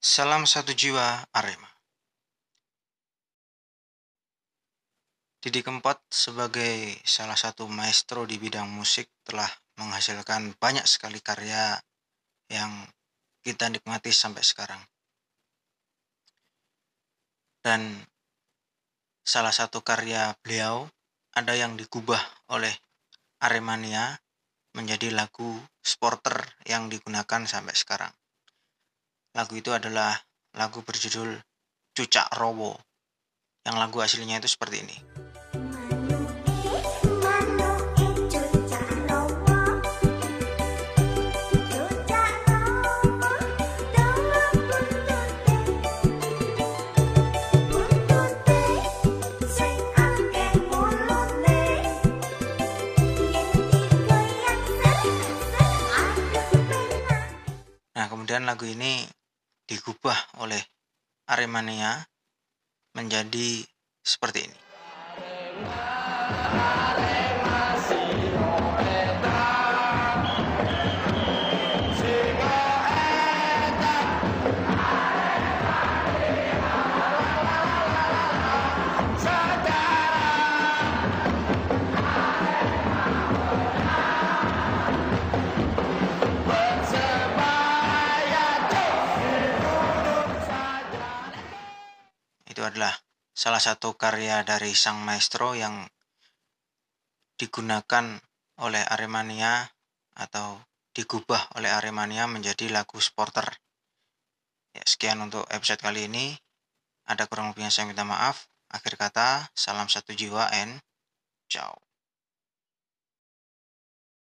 Salam satu jiwa Arema. Didi Kempot sebagai salah satu maestro di bidang musik telah menghasilkan banyak sekali karya yang kita nikmati sampai sekarang. Dan salah satu karya beliau ada yang digubah oleh Aremania menjadi lagu supporter yang digunakan sampai sekarang. Lagu itu adalah lagu berjudul Cucak Rowo, yang lagu aslinya itu seperti ini. Nah, kemudian lagu ini digubah oleh Aremania menjadi seperti ini. Itu adalah salah satu karya dari sang maestro yang digunakan oleh Aremania atau digubah oleh Aremania menjadi lagu supporter. Ya, sekian untuk episode kali ini. Ada kurang lebihnya saya minta maaf. Akhir kata, salam satu jiwa and ciao.